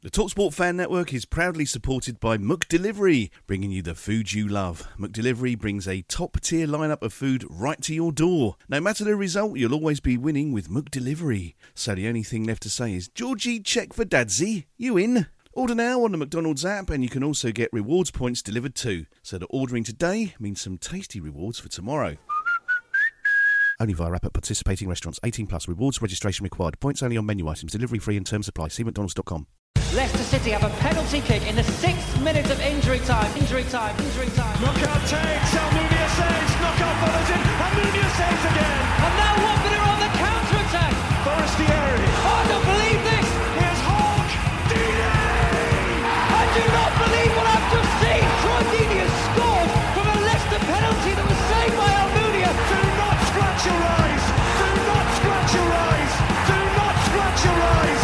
The TalkSport Fan Network is proudly supported by Mook Delivery, bringing you the food you love. Mook Delivery brings a top-tier lineup of food right to your door. No matter the result, you'll always be winning with Mook Delivery. So the only thing left to say is, Georgie, check for Dadsy. You in? Order now on the McDonald's app, and you can also get rewards points delivered too. So that ordering today means some tasty rewards for tomorrow. Only via app at participating restaurants. 18 plus. Rewards registration required. Points only on menu items. Delivery free and terms apply. See mcdonalds.com. Leicester City have a penalty kick in the 6th minute of injury time. Knockout takes, Almunia saves, knockout follows in, Almunia saves again. And now Watford are on the counter-attack. Forestieri. Oh, I don't believe this. Here's Hulk, Deeney. I do not believe what I've just seen. Troy Deeney has scored from a Leicester penalty that was saved by Almunia. Do not scratch your eyes. Do not scratch your eyes. Do not scratch your eyes.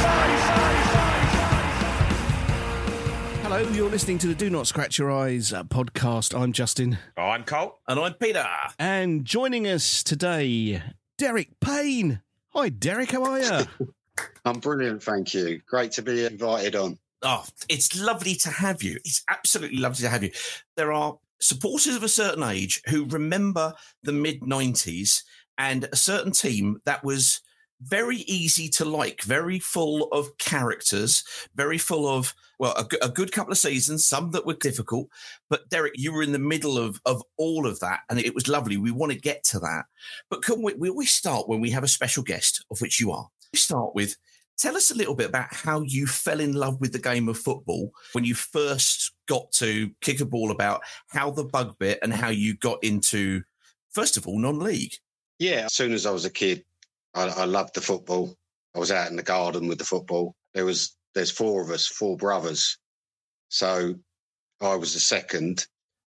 Hello, you're listening to the Do Not Scratch Your Eyes podcast. I'm Justin. I'm Colt. And I'm Peter. And joining us today, Derek Payne. Hi, Derek. How are you? I'm brilliant, thank you. Great to be invited on. Oh, it's lovely to have you. It's absolutely lovely to have you. There are supporters of a certain age who remember the mid-90s and a certain team that was very easy to like, very full of characters, very full of, well, a good couple of seasons, some that were difficult. But Derek, you were in the middle of all of that, and it was lovely. We want to get to that. But can we always start when we have a special guest, of which you are. We start with, tell us a little bit about how you fell in love with the game of football when you first got to kick a ball, about how the bug bit and how you got into, first of all, non-league. Yeah, as soon as I was a kid, I loved the football. I was out in the garden with the football. There's four of us, four brothers. So I was the second.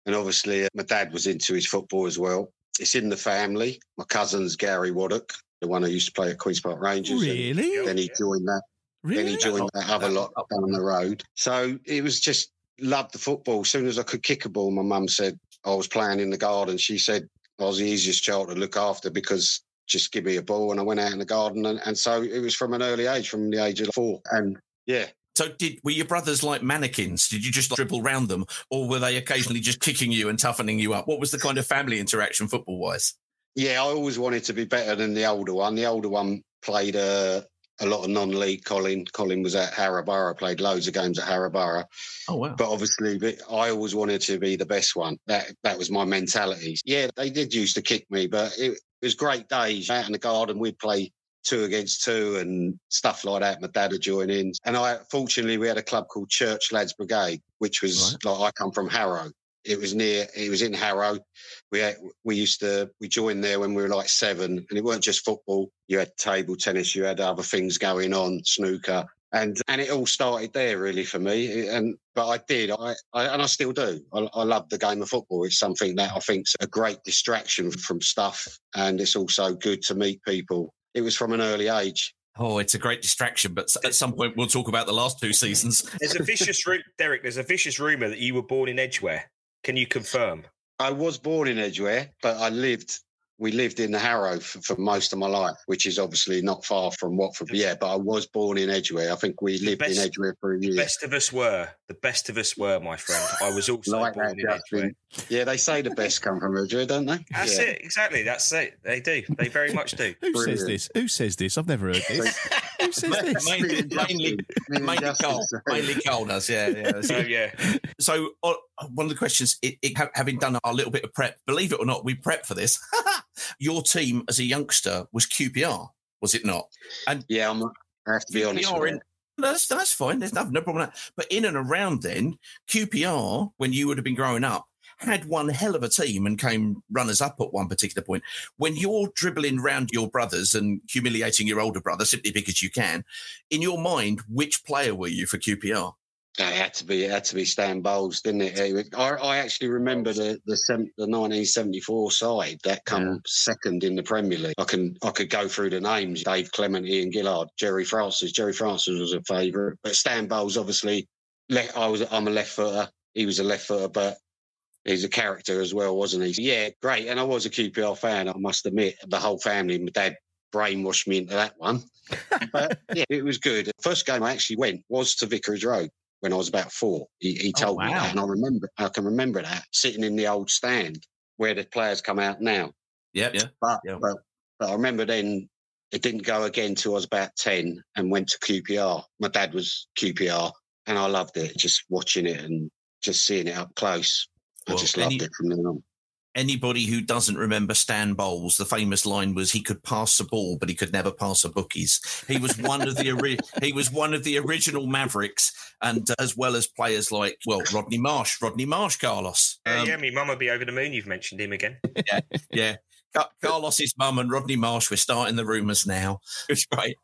And obviously my dad was into his football as well. It's in the family. My cousin's Gary Waddock, the one who used to play at Queen's Park Rangers. Really? And then he joined that. Really? Then he joined that other lot down the road. So it was just, loved the football. As soon as I could kick a ball, my mum said I was playing in the garden. She said I was the easiest child to look after because just give me a ball. And I went out in the garden. And so it was from an early age, from the age of 4. And yeah. So were your brothers like mannequins? Did you just dribble round them? Or were they occasionally just kicking you and toughening you up? What was the kind of family interaction football-wise? Yeah, I always wanted to be better than the older one. The older one played a lot of non-league. Colin was at Harrow, played loads of games at Harrow. Oh, wow. But obviously I always wanted to be the best one. That was my mentality. Yeah, they did used to kick me, but it was great days. Out in the garden, we'd play 2 against 2 and stuff like that. My dad would join in. And fortunately, we had a club called Church Lads Brigade, which was like, I come from Harrow. It was in Harrow. We joined there when we were like 7, and it weren't just football. You had table tennis, you had other things going on, snooker. And it all started there really for me. But I still do. I love the game of football. It's something that I think's a great distraction from stuff, and it's also good to meet people. It was from an early age. Oh, it's a great distraction, but at some point we'll talk about the last 2 seasons. Derek, there's a vicious rumour that you were born in Edgware. Can you confirm? I was born in Edgware, but we lived in the Harrow for most of my life, which is obviously not far from Watford. Yeah, but I was born in Edgware. I think we lived in Edgware for a year. The best of us were, my friend. I was also born in Edgware. Yeah, they say the best come from Edgware, don't they? That's it, exactly. That's it. They do. They very much do. Who Brilliant. Says this? Who says this? I've never heard this. Who says this? Mainly Cole does, yeah. So one of the questions, having done our little bit of prep, believe it or not, we prepped for this. Your team as a youngster was QPR, was it not? And I have to be honest. QPR That's fine. There's no problem with that. But in and around then, QPR, when you would have been growing up, had one hell of a team and came runners-up at one particular point. When you're dribbling round your brothers and humiliating your older brother simply because you can, in your mind, which player were you for QPR? It had to be Stan Bowles, didn't it? I actually remember the 1974 side that come second in the Premier League. I could go through the names: Dave Clement, Ian Gillard, Jerry Francis. Jerry Francis was a favourite, but Stan Bowles obviously. I'm a left footer. He was a left footer, but he's a character as well, wasn't he? Yeah, great. And I was a QPR fan. I must admit, the whole family. My dad brainwashed me into that one, but yeah, it was good. First game I actually went was to Vicarage Road. When I was about four, he told me that, and I can remember that sitting in the old stand where the players come out now. But I remember then it didn't go again till I was about 10 and went to QPR. My dad was QPR, and I loved it, just watching it and just seeing it up close. I just loved it from then on. Anybody who doesn't remember Stan Bowles, the famous line was he could pass the ball, but he could never pass a bookies. He was one of the original Mavericks, and as well as players like Rodney Marsh, Carlos. My mum would be over the moon. You've mentioned him again. Yeah. Carlos's mum and Rodney Marsh. We're starting the rumours now. It's great.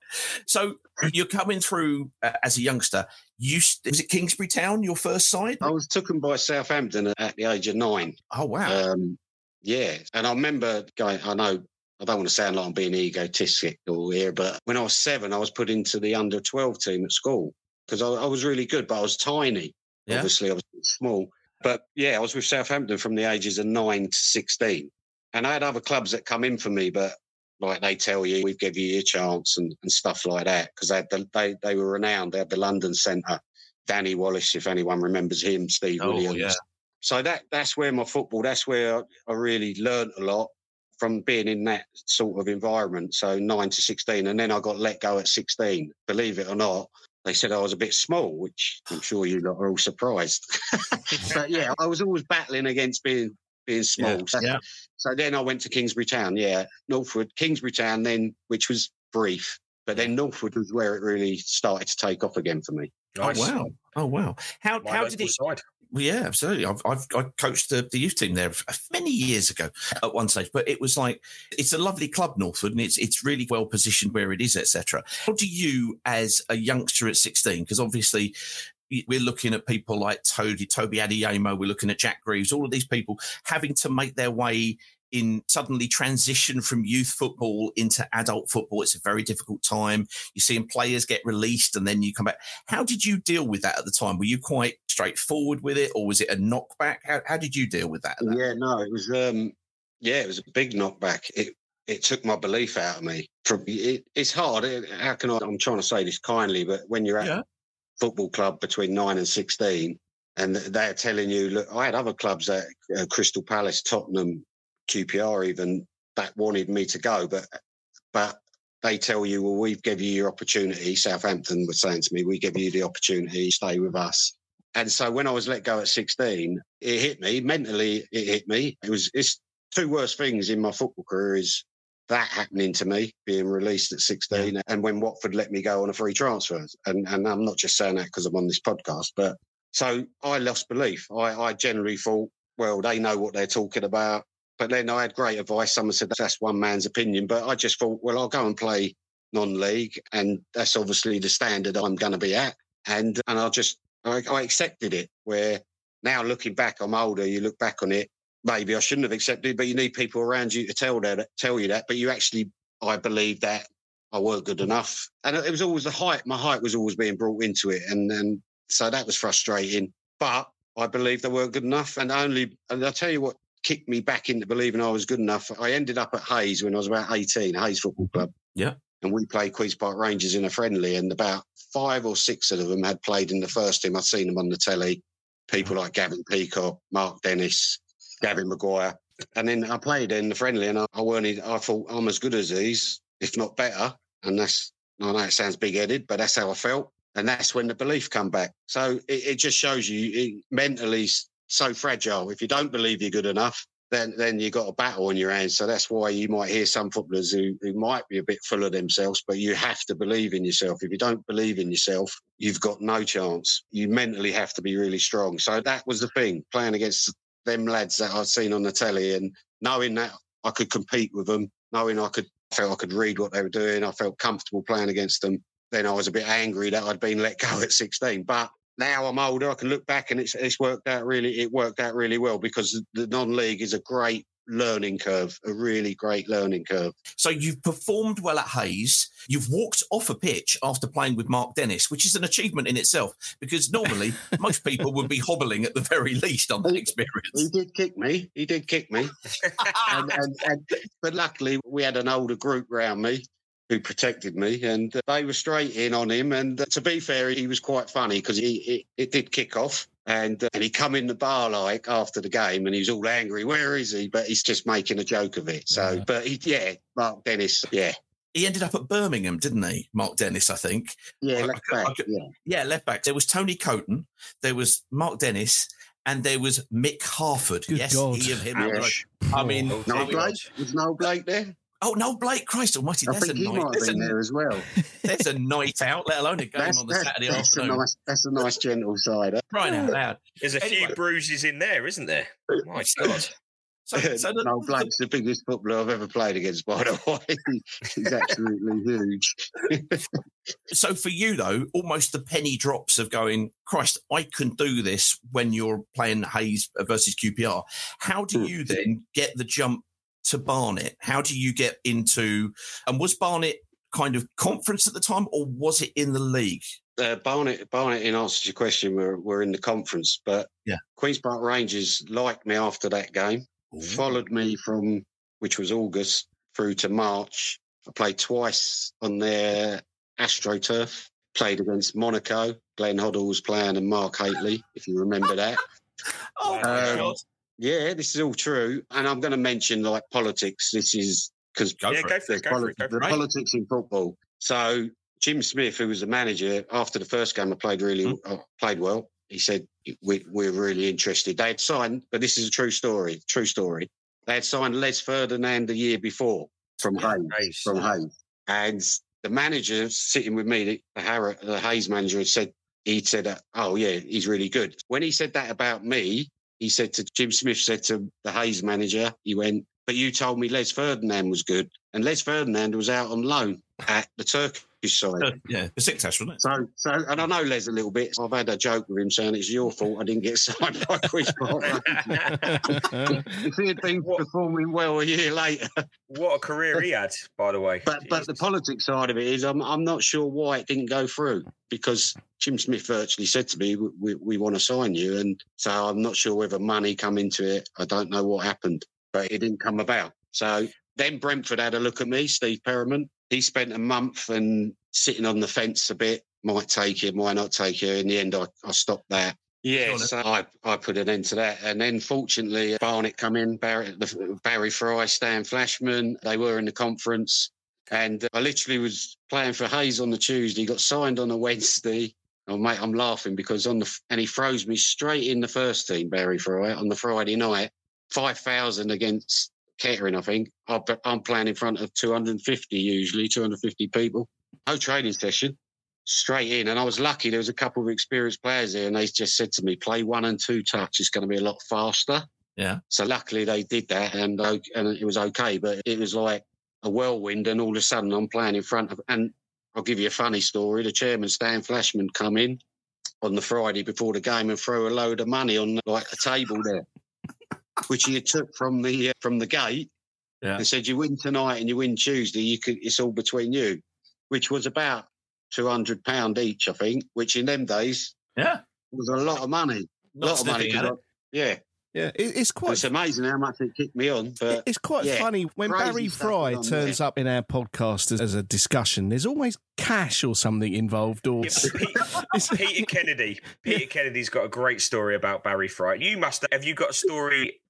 So you're coming through as a youngster. Was it Kingsbury Town, your first side? I was taken by Southampton at the age of 9. Oh, wow. Yeah. And I remember going, I know I don't want to sound like I'm being egotistic all here, but when I was 7, I was put into the under-12 team at school because I was really good, but I was tiny. Yeah. Obviously, I was small. But, yeah, I was with Southampton from the ages of 9 to 16. And I had other clubs that come in for me, but like they tell you, we give you a chance and stuff like that because they were renowned. They had the London Centre, Danny Wallace, if anyone remembers him, Steve Williams. Yeah. So that's where my football, that's where I really learnt a lot from being in that sort of environment. So 9 to 16, and then I got let go at 16. Believe it or not, they said I was a bit small, which I'm sure you lot are all surprised. But yeah, I was always battling against being small. Yeah. So then I went to Kingsbury Town, Northwood, Kingsbury Town then, which was brief, but then Northwood was where it really started to take off again for me. Nice. Oh wow! How did it? Side. Yeah, absolutely. I coached the youth team there many years ago at one stage, but it was like it's a lovely club, Northwood, and it's really well positioned where it is, etc. How do you, as a youngster at 16, because obviously we're looking at people like Toby Adeyemo, we're looking at Jack Greaves, all of these people having to make their way in, suddenly transition from youth football into adult football. It's a very difficult time. You're seeing players get released and then you come back. How did you deal with that at the time? Were you quite straightforward with it or was it a knockback? How did you deal with that? It was a big knockback. It took my belief out of me. It's hard. I'm trying to say this kindly, but when you're at football club between 9 and 16 and they're telling you, look, I had other clubs at Crystal Palace, Tottenham, QPR even, that wanted me to go, but they tell you, well, we give you your opportunity. Southampton were saying to me, we give you the opportunity, stay with us. And so when I was let go at 16, it hit me. Mentally, it hit me. It's two worst things in my football career is that happening to me, being released at 16, and when Watford let me go on a free transfer. And I'm not just saying that because I'm on this podcast, but so I lost belief. I generally thought, well, they know what they're talking about. But then I had great advice. Someone said, that's one man's opinion. But I just thought, well, I'll go and play non-league. And that's obviously the standard I'm going to be at. And I accepted it, where now looking back, I'm older, you look back on it, maybe I shouldn't have accepted, but you need people around you to tell you that. But I believed that I weren't good enough. And it was always the hype. My hype was always being brought into it. And so that was frustrating. But I believed I weren't good enough. And I'll tell you what kicked me back into believing I was good enough. I ended up at Hayes when I was about 18, Hayes Football Club. Yeah. And we played Queen's Park Rangers in a friendly, and about 5 or 6 of them had played in the first team. I'd seen them on the telly. People like Gavin Peacock, Mark Dennis, Gavin Maguire. And then I played in the friendly and I thought I'm as good as these, if not better. And I know it sounds big-headed, but that's how I felt. And that's when the belief come back. So it just shows you mentally so fragile. If you don't believe you're good enough, then you've got a battle on your hands. So that's why you might hear some footballers who might be a bit full of themselves, but you have to believe in yourself. If you don't believe in yourself, you've got no chance. You mentally have to be really strong. So that was the thing, playing against them lads that I'd seen on the telly and knowing that I could compete with them, knowing I felt I could read what they were doing. I felt comfortable playing against them. Then I was a bit angry that I'd been let go at 16. But now I'm older, I can look back and it worked out really well because the non-league is a great learning curve, a really great learning curve. So you've performed well at Hayes. You've walked off a pitch after playing with Mark Dennis, which is an achievement in itself because normally most people would be hobbling at the very least on that experience. He did kick me. But luckily we had an older group around me who protected me, and they were straight in on him. And to be fair, he was quite funny because it did kick off. And he come in the bar like after the game, and he was all angry. Where is he? But he's just making a joke of it. So, yeah. Mark Dennis, yeah. He ended up at Birmingham, didn't he? Mark Dennis, I think. Yeah, left back. Yeah, left back. There was Tony Coton, there was Mark Dennis, and there was Mick Harford. Good yes, God. He of him. Yes. I mean, was Noel Blake there? Oh, Noel Blake, Christ almighty, there's a night there as well. There's a night out, let alone a game on the Saturday afternoon. That's a nice gentle side. Crying out loud. There's a few bruises in there, isn't there? My God. So Noel Blake's the biggest footballer I've ever played against, by the way. He's absolutely huge. So for you, though, almost the penny drops of going, Christ, I can do this when you're playing Hayes versus QPR. How do you then get the jump to Barnet? How do you get into, and was Barnet kind of conference at the time or was it in the league? Barnet, in answer to your question, were in the conference, but yeah. Queen's Park Rangers liked me after that game, followed me from, which was August, through to March. I played twice on their AstroTurf, played against Monaco, Glenn Hoddle was playing and Mark Hateley, if you remember that. Oh, my God. Yeah, this is all true. And I'm going to mention, like, politics. This is because politics in football. So Jim Smith, who was the manager, after the first game I played well. He said, we're really interested. They had signed, but this is a true story. They had signed Les Ferdinand the year before from Hayes. And the manager sitting with me, the Hayes manager, he said, oh, yeah, he's really good. When he said that about me, he said to Jim Smith, said to the Hayes manager, he went, but you told me Les Ferdinand was good. And Les Ferdinand was out on loan at the Turkish side. Yeah, the six ash, wasn't it? So, and I know Les a little bit. I've had a joke with him saying it's your fault I didn't get signed by Queen's Park Rangers. If he had been performing well a year later. What a career he had, by the way. But the politics side of it is I'm not sure why it didn't go through because Jim Smith virtually said to me, we want to sign you. And so I'm not sure whether money come into it. I don't know what happened, but it didn't come about. So then Brentford had a look at me, Steve Perriman. He spent a month and sitting on the fence a bit, might take you, might not take you. In the end, I stopped that. Yeah, so I put an end to that. And then fortunately, Barnet come in, Barry Fry, Stan Flashman, they were in the conference. And I literally was playing for Hayes on the Tuesday, got signed on a Wednesday. Oh, mate, I'm laughing because he throws me straight in the first team, Barry Fry, on the Friday night, 5,000 against Kettering, I think. I'm playing in front of 250 people. No training session, straight in. And I was lucky there was a couple of experienced players there and they just said to me, play 1 and 2 touch. It's going to be a lot faster. Yeah. So luckily they did that and it was okay. But it was like a whirlwind and all of a sudden I'm playing in front of... And I'll give you a funny story. The chairman, Stan Flashman, come in on the Friday before the game and throw a load of money on like a table there, which he took from the gate and said, you win tonight and you win Tuesday, it's all between you, which was about £200 each, I think, which in them days was a lot of money. Yeah, it's amazing how much it kicked me on. But it's quite funny when Barry Fry turns up in our podcast as a discussion. There's always cash or something involved. Or Peter Kennedy's got a great story about Barry Fry. You must have you got a story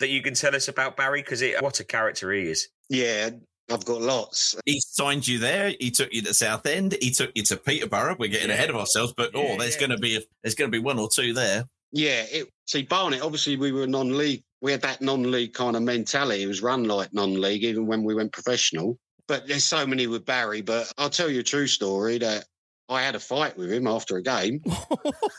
that you can tell us about Barry? Because what a character he is. Yeah. I've got lots. He signed you there. He took you to Southend. He took you to Peterborough. We're getting ahead of ourselves, but there's going to be one or two there. Yeah, see, Barnet, obviously we were non-league we had that non-league kind of mentality. It was run like non-league, even when we went professional. But there's so many with Barry. But I'll tell you a true story that I had a fight with him after a game.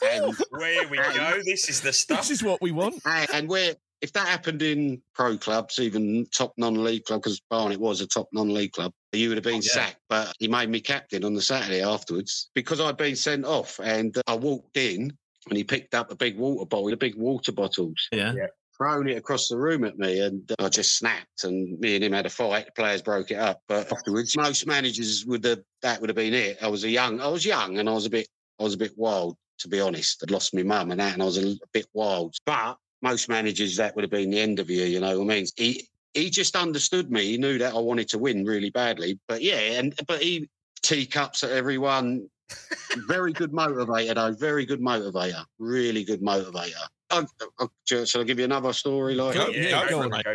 And, where we go. This is the stuff. This is what we want. And where if that happened in pro clubs, even top non-league club, because Barnet was a top non-league club, you would have been sacked. But he made me captain on the Saturday afterwards because I'd been sent off. And I walked in and he picked up a big water bottle, the big water bottles. Yeah. Thrown it across the room at me, and I just snapped, and me and him had a fight. The players broke it up, but afterwards, most managers that would have been it. I was young, and I was a bit wild, to be honest. I'd lost my mum and that, and I was a bit wild. But most managers, that would have been the end of you know what I mean? He just understood me. He knew that I wanted to win really badly, but but he teacups at everyone. Very good motivator, though. Very good motivator. Really good motivator. Shall I give you another story? Go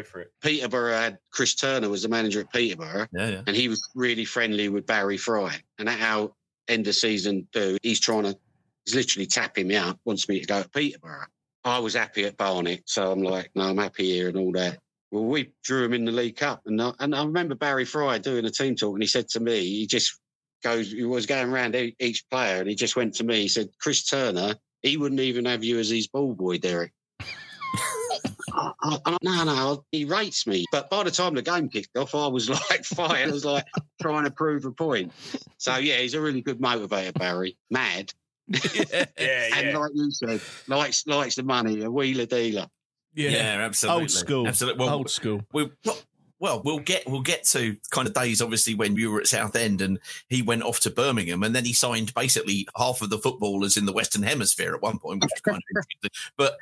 for it. Peterborough had Chris Turner was the manager at Peterborough, and he was really friendly with Barry Fry. And at our end of season do, he's literally tapping me up, wants me to go to Peterborough. I was happy at Barnet, so I'm like, no, I'm happy here and all that. Well, we drew him in the League Cup, and I remember Barry Fry doing a team talk, and he said to me, he was going around each player, and he just went to me. He said, Chris Turner, he wouldn't even have you as his ball boy, Derek. No, he rates me. But by the time the game kicked off, I was like fired. I was like trying to prove a point. So, he's a really good motivator, Barry. Mad. And like you said, likes the money, a wheeler dealer. Yeah, absolutely. Old school. Absolutely. Well, old school. Well, we'll get to kind of days, obviously, when you were at Southend and he went off to Birmingham, and then he signed basically half of the footballers in the Western Hemisphere at one point, which was kind of interesting. But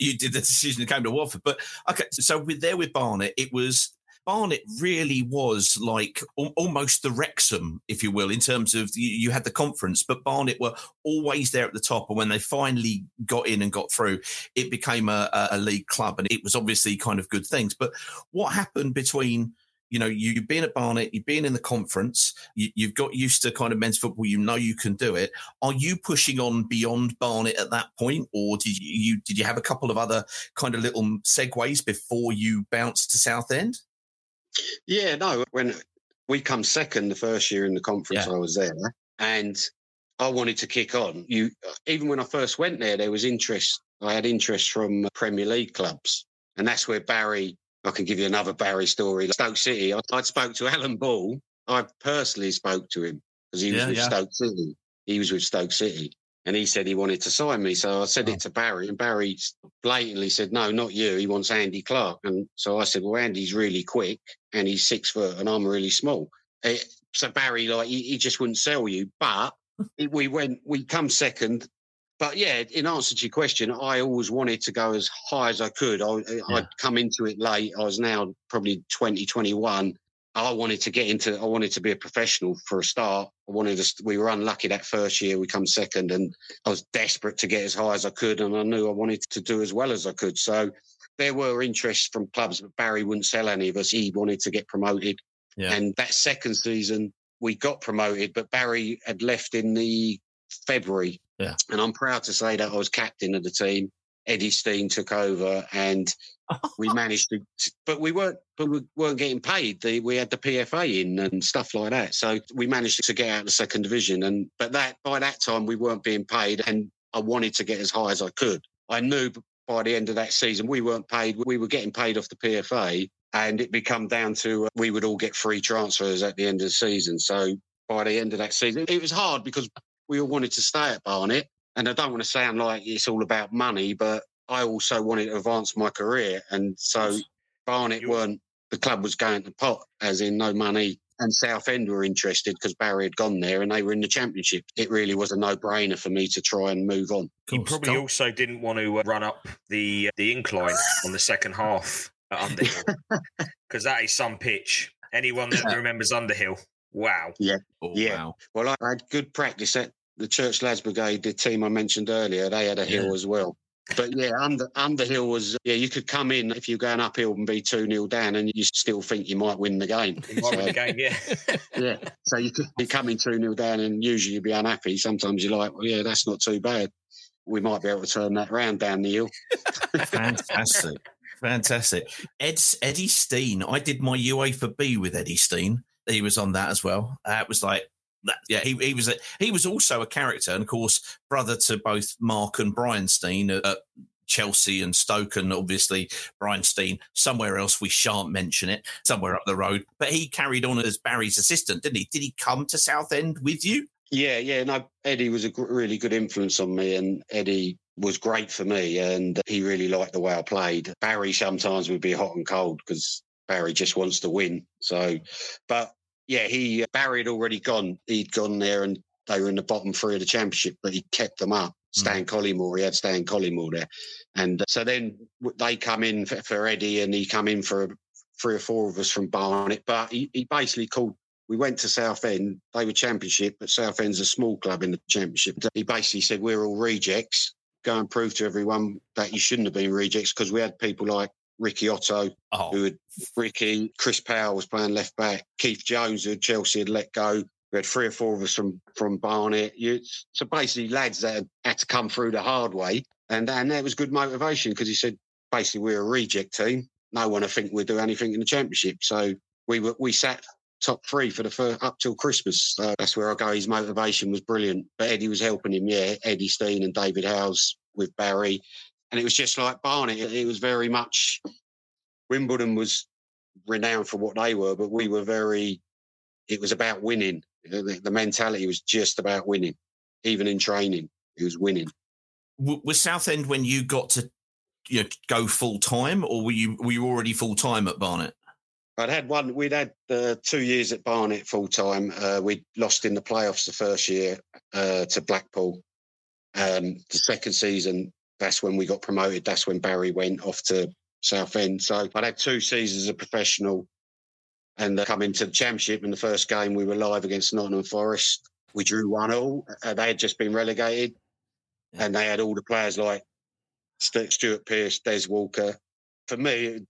you did the decision that came to Watford. But okay, so with Barnet, it was. Barnet really was like almost the Wrexham, if you will, in terms of you had the conference, but Barnet were always there at the top. And when they finally got in and got through, it became a league club, and it was obviously kind of good things. But what happened between, you being at Barnet, you've been in the conference, you've got used to kind of men's football, you can do it. Are you pushing on beyond Barnet at that point? Or did you have a couple of other kind of little segues before you bounced to Southend? Yeah, no, when we come second the first year in the conference, I was there, and I wanted to kick on. Even when I first went there was interest. I had interest from Premier League clubs, and that's where Barry, I can give you another Barry story. Stoke City, I spoke to Alan Ball. I personally spoke to him because he was with Stoke City. He was with Stoke City, and he said he wanted to sign me. So I said it to Barry, and Barry blatantly said, no, not you. He wants Andy Clark. And so I said, well, Andy's really quick, and he's 6 foot, and I'm really small. So Barry, he just wouldn't sell you. But we come second. But in answer to your question, I always wanted to go as high as I could. I'd come into it late. I was now probably 20, 21. I wanted to be a professional for a start. We were unlucky that first year. We come second, and I was desperate to get as high as I could. And I knew I wanted to do as well as I could. So there were interests from clubs, but Barry wouldn't sell any of us. He wanted to get promoted. Yeah. And that second season we got promoted, but Barry had left in the February. Yeah. And I'm proud to say that I was captain of the team. Eddie Stein took over, and we managed to, but we weren't getting paid. We had the PFA in and stuff like that, so we managed to get out of the second division. But that by that time we weren't being paid, and I wanted to get as high as I could. I knew by the end of that season we weren't paid. We were getting paid off the PFA, and it become down to we would all get free transfers at the end of the season. So by the end of that season, it was hard because we all wanted to stay at Barnet. And I don't want to sound like it's all about money, but I also wanted to advance my career. And so Barnet weren't, the club was going to pot, as in no money. And Southend were interested because Barry had gone there and they were in the championship. It really was a no-brainer for me to try and move on. You probably also didn't want to run up the incline on the second half at Underhill, because that is some pitch. Anyone that remembers Underhill, wow. Yeah. Oh, yeah. Wow. Well, I had good practice at the Church Lads Brigade, the team I mentioned earlier, they had a hill as well. But Underhill was, you could come in if you're going uphill and be 2-0 down, and you still think you might win the game. Yeah. So you could be coming 2-0 down, and usually you'd be unhappy. Sometimes you're like, that's not too bad. We might be able to turn that round down the hill. Fantastic. Fantastic. Eddie Stein. I did my UEFA B with Eddie Stein. He was on that as well. It was like, yeah, he was also a character, and of course, brother to both Mark and Brian Stein at Chelsea and Stoke, and obviously Brian Stein somewhere else. We shan't mention it, somewhere up the road. But he carried on as Barry's assistant, didn't he? Did he come to Southend with you? Yeah. No, Eddie was a really good influence on me, and Eddie was great for me, and he really liked the way I played. Barry sometimes would be hot and cold because Barry just wants to win. So, but yeah, Barry had already gone. He'd gone there and they were in the bottom three of the championship, but he kept them up. He had Stan Collymore there. And so then they come in for Eddie, and he come in for three or four of us from Barnet. But he basically we went to Southend. They were championship, but Southend's a small club in the championship. He basically said, we're all rejects. Go and prove to everyone that you shouldn't have been rejects, because we had people like Ricky Otto, Chris Powell was playing left back, Keith Jones, who Chelsea had let go. We had three or four of us from Barnet. So basically lads that had to come through the hard way. And that was good motivation, because he said, basically, we're a reject team. No one, I think, would do anything in the championship. So we sat top three for the first, up till Christmas. So that's where I go. His motivation was brilliant. But Eddie was helping him, yeah. Eddie Stein and David Howes with Barry. And it was just like Barnet. It was very much... Wimbledon was renowned for what they were, but we were very... It was about winning. The mentality was just about winning. Even in training, it was winning. Was Southend when you got to go full-time, or were you already full-time at Barnet? We'd had 2 years at Barnet full-time. We'd lost in the playoffs the first year to Blackpool. The second season, that's when we got promoted. That's when Barry went off to Southend. So I'd had 2 seasons as a professional, and come into the championship. In the first game, we were live against Nottingham Forest. We drew 1-1. They had just been relegated, and they had all the players like Stuart Pearce, Des Walker. For me,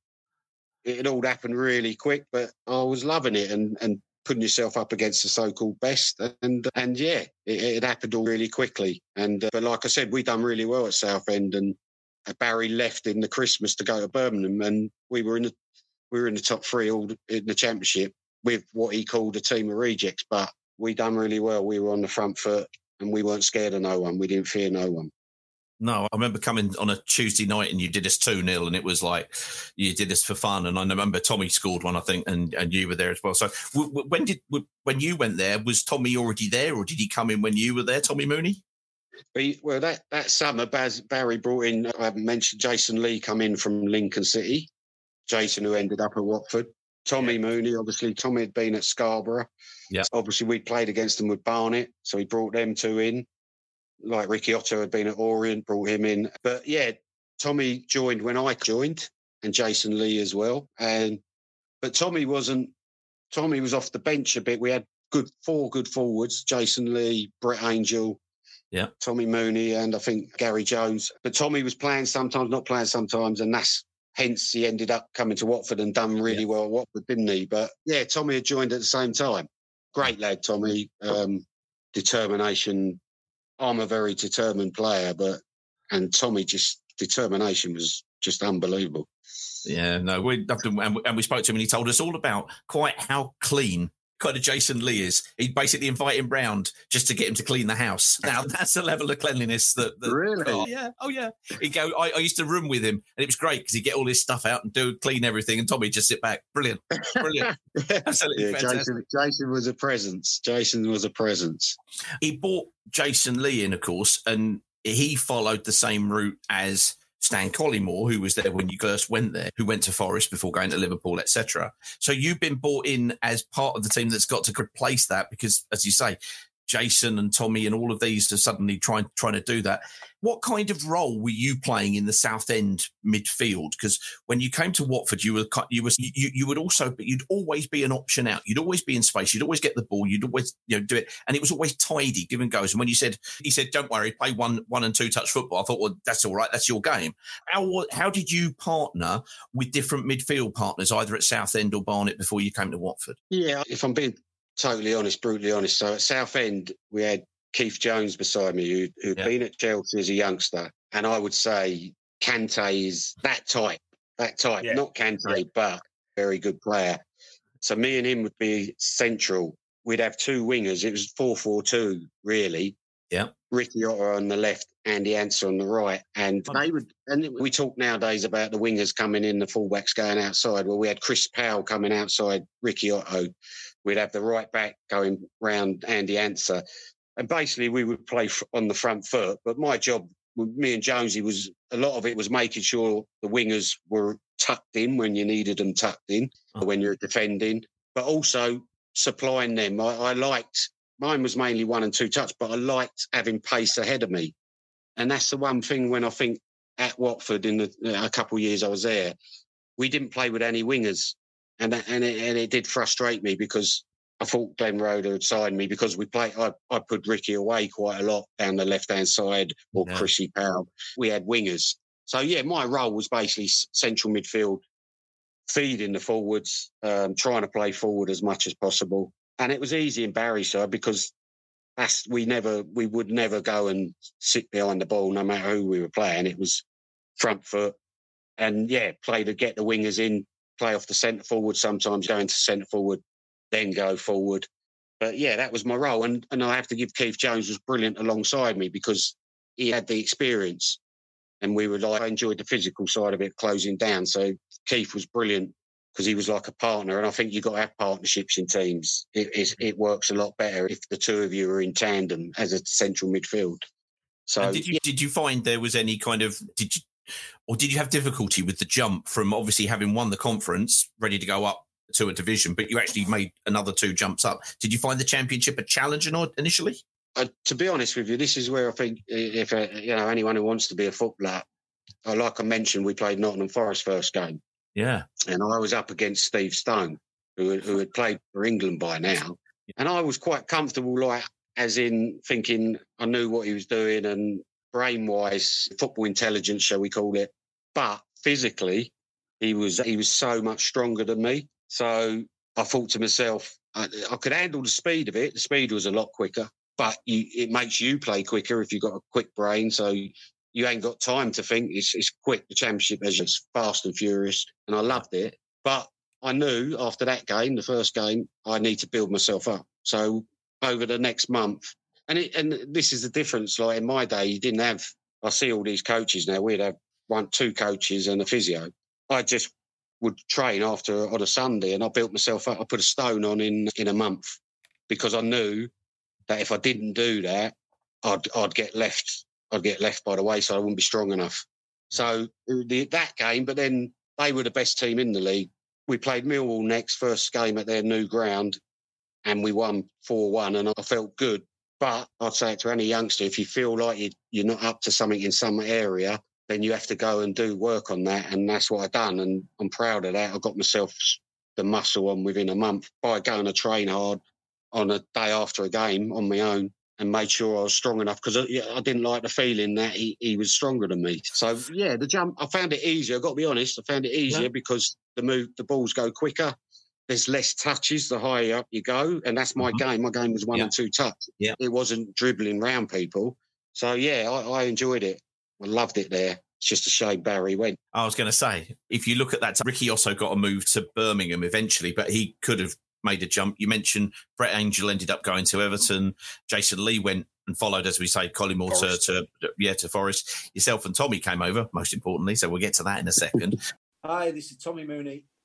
it all happened really quick, but I was loving it and putting yourself up against the so-called best. And yeah, it happened all really quickly. But like I said, we done really well at Southend, and Barry left in the Christmas to go to Birmingham, and we were in the top three all in the championship with what he called a team of rejects, but we done really well. We were on the front foot, and we weren't scared of no one. We didn't fear no one. No, I remember coming on a Tuesday night and you did us 2-0, and it was like, you did us for fun. And I remember Tommy scored one, I think, and you were there as well. So when you went there, was Tommy already there, or did he come in when you were there, Tommy Mooney? Well, that summer, Barry brought in, I haven't mentioned, Jason Lee come in from Lincoln City. Jason, who ended up at Watford. Tommy Mooney, obviously. Tommy had been at Scarborough. Yeah. So obviously, we'd played against them with Barnet, so he brought them two in. Like Ricky Otto had been at Orient, brought him in. But yeah, Tommy joined when I joined, and Jason Lee as well. But Tommy was off the bench a bit. We had four good forwards, Jason Lee, Brett Angel, Tommy Mooney, and I think Gary Jones. But Tommy was playing sometimes, not playing sometimes, and that's... Hence, he ended up coming to Watford and done really well at Watford, didn't he? But, yeah, Tommy had joined at the same time. Great lad, Tommy. Determination. I'm a very determined player, and Tommy, just determination was just unbelievable. Yeah, no, we spoke to him, and he told us all about quite how clean kind of Jason Lee is. He'd basically invite him round just to get him to clean the house. Now, that's the level of cleanliness that really? Oh, yeah. He'd go, I used to room with him, and it was great because he'd get all his stuff out and clean everything, and Tommy just sit back. Brilliant. Absolutely fantastic. Jason was a presence. He brought Jason Lee in, of course, and he followed the same route as Stan Collymore, who was there when you first went there, who went to Forest before going to Liverpool, etc. So you've been brought in as part of the team that's got to replace that, because, as you say, Jason and Tommy and all of these are suddenly trying to do that. What kind of role were you playing in the Southend midfield? Because when you came to Watford, you'd always be an option out. You'd always be in space. You'd always get the ball. You'd always do it, and it was always tidy, give and goes. And when he said, "Don't worry, play one and two touch football," I thought, "Well, that's all right. That's your game." How did you partner with different midfield partners, either at Southend or Barnet, before you came to Watford? Yeah, if I'm being brutally honest. So at Southend, we had Keith Jones beside me, who'd been at Chelsea as a youngster. And I would say Kante is that type. that type, not Kante, but very good player. So me and him would be central. We'd have two wingers. It was 4-4-2, really. Yeah. Ricky Otto on the left, Andy Anser on the right. And they would. And we talk nowadays about the wingers coming in, the fullbacks going outside. Well, we had Chris Powell coming outside Ricky Otto. We'd have the right back going round Andy Anser. And basically, we would play on the front foot. But my job, me and Jonesy, was a lot of it was making sure the wingers were tucked in when you needed them tucked in, when you're defending, but also supplying them. I liked, mine was mainly 1 and 2 touch, but I liked having pace ahead of me. And that's the one thing when I think at Watford in a couple of years I was there, we didn't play with any wingers. And it did frustrate me because I thought Glenn Roder had signed me because we played. I put Ricky away quite a lot down the left-hand side or Chrissy Powell. We had wingers. So, yeah, my role was basically central midfield, feeding the forwards, trying to play forward as much as possible. And it was easy in Barry's side because we would never go and sit behind the ball no matter who we were playing. It was front foot and, get the wingers in, play off the centre forward, sometimes going to centre forward, then go forward. But, yeah, that was my role. And I have to give Keith Jones was brilliant alongside me because he had the experience and we were like, I enjoyed the physical side of it, closing down. So Keith was brilliant because he was like a partner. And I think you've got to have partnerships in teams. It works a lot better if the two of you are in tandem as a central midfield. So and did you find there was any kind of... Did you have difficulty with the jump from obviously having won the conference, ready to go up to a division, but you actually made another 2 jumps up. Did you find the championship a challenge initially? To be honest with you, this is where I think if anyone who wants to be a footballer, like I mentioned, we played Nottingham Forest first game. Yeah. And I was up against Steve Stone, who had played for England by now. And I was quite comfortable, as in thinking I knew what he was doing and brain-wise, football intelligence, shall we call it. But physically, he was so much stronger than me. So I thought to myself, I could handle the speed of it. The speed was a lot quicker, but it makes you play quicker if you've got a quick brain. So you ain't got time to think. It's quick. The championship is just fast and furious, and I loved it. But I knew after that game, the first game, I need to build myself up. So over the next month, and this is the difference. Like in my day, you didn't have. I see all these coaches now. We'd have 1-2 coaches and a physio. I just would train after on a Sunday and I built myself up. I put a stone on in a month because I knew that if I didn't do that, I'd get left. I'd get left by the wayside. I wouldn't be strong enough. So that game, but then they were the best team in the league. We played Millwall next, first game at their new ground, and we won 4-1 and I felt good. But I'd say it to any youngster, if you feel like you're not up to something in some area, then you have to go and do work on that. And that's what I've done. And I'm proud of that. I got myself the muscle on within a month by going to train hard on a day after a game on my own and made sure I was strong enough because I didn't like the feeling that he was stronger than me. So, yeah, the jump, I found it easier. I've got to be honest. I found it easier because the balls go quicker. There's less touches the higher up you go. And that's my game. My game was 1 and 2 touch. Yeah. It wasn't dribbling round people. So, yeah, I enjoyed it. I loved it there. It's just a shame Barry went. I was going to say, if you look at that, Ricky also got a move to Birmingham eventually, but he could have made a jump. You mentioned Brett Angell ended up going to Everton. Jason Lee went and followed, as we say, Collymore to Forest. Yourself and Tommy came over, most importantly, so we'll get to that in a second. Hi, this is Tommy Mooney,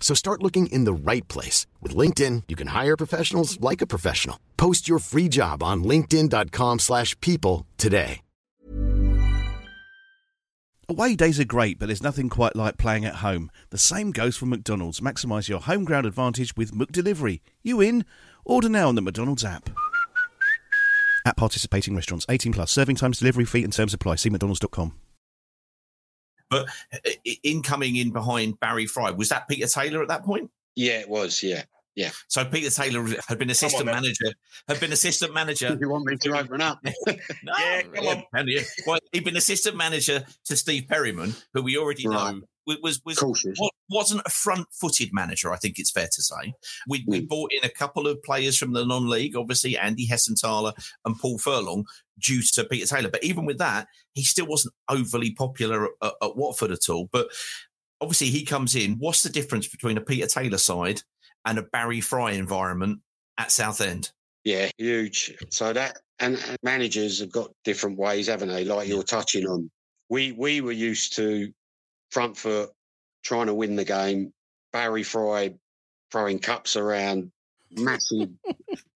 So start looking in the right place. With LinkedIn, you can hire professionals like a professional. Post your free job on linkedin.com/people today. Away days are great, but there's nothing quite like playing at home. The same goes for McDonald's. Maximise your home ground advantage with Mook Delivery. You in? Order now on the McDonald's app. At participating restaurants, 18 plus, serving times, delivery fee and terms apply. See mcdonalds.com. But in coming in behind Barry Fry, was that Peter Taylor at that point? Yeah, it was. Yeah. So Peter Taylor had been assistant manager. You want me to open up? No, yeah, come on. Well, he'd been assistant manager to Steve Perryman, who we already know wasn't a front-footed manager, I think it's fair to say. We brought in a couple of players from the non-league, obviously Andy Hessenthaler and Paul Furlong, due to Peter Taylor. But even with that, he still wasn't overly popular at Watford at all. But obviously he comes in. What's the difference between a Peter Taylor side and a Barry Fry environment at Southend? Yeah, huge. So that, and managers have got different ways, haven't they? Like you're touching on. We were used to front foot, trying to win the game, Barry Fry throwing cups around, massive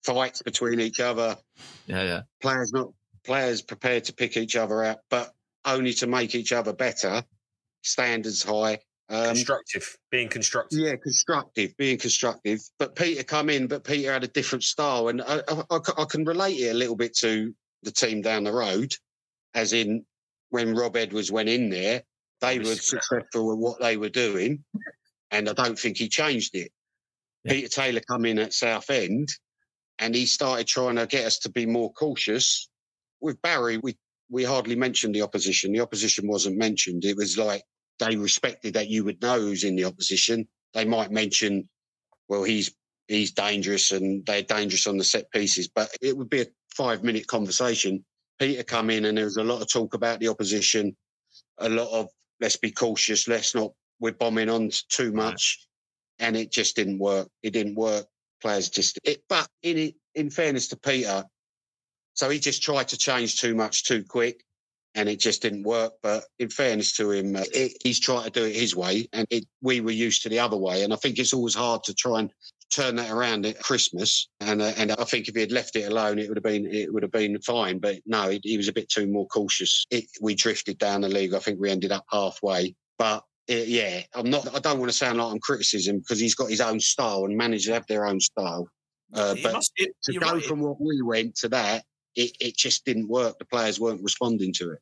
fights between each other. Yeah. Players prepared to pick each other out, but only to make each other better. Standards high. Constructive. Yeah, being constructive. But Peter had a different style. And I can relate it a little bit to the team down the road, as in when Rob Edwards went in there, they were successful with what they were doing, and I don't think he changed it. Yeah. Peter Taylor come in at Southend, and he started trying to get us to be more cautious. With Barry, we hardly mentioned the opposition. The opposition wasn't mentioned. It was like they respected that you would know who's in the opposition. They might mention, well, he's dangerous and they're dangerous on the set pieces, but it would be a 5-minute conversation. Peter come in and there was a lot of talk about the opposition, a lot of let's be cautious, we're bombing on too much. And it just didn't work. Players just... But in fairness to Peter, so he just tried to change too much too quick and it just didn't work. But in fairness to him, he's tried to do it his way and we were used to the other way. And I think it's always hard to try and turn that around at Christmas. And I think if he had left it alone, it would have been fine. But no, he was a bit too more cautious. We drifted down the league. I think we ended up halfway. But I don't want to sound like I'm criticism because he's got his own style and managers have their own style. From what we went to that, it just didn't work. The players weren't responding to it.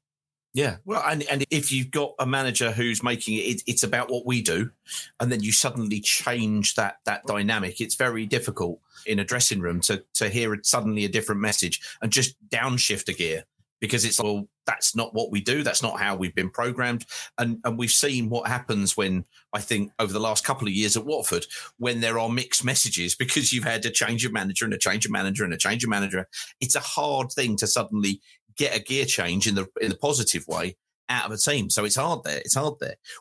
Yeah, well, and if you've got a manager who's making it's about what we do, and then you suddenly change that dynamic, it's very difficult in a dressing room to hear suddenly a different message and just downshift a gear because it's, well, that's not what we do, that's not how we've been programmed. And we've seen what happens when, I think, over the last couple of years at Watford, when there are mixed messages because you've had a change of manager and a change of manager and a change of manager. It's a hard thing to suddenly get a gear change in the positive way out of a team. So it's hard there.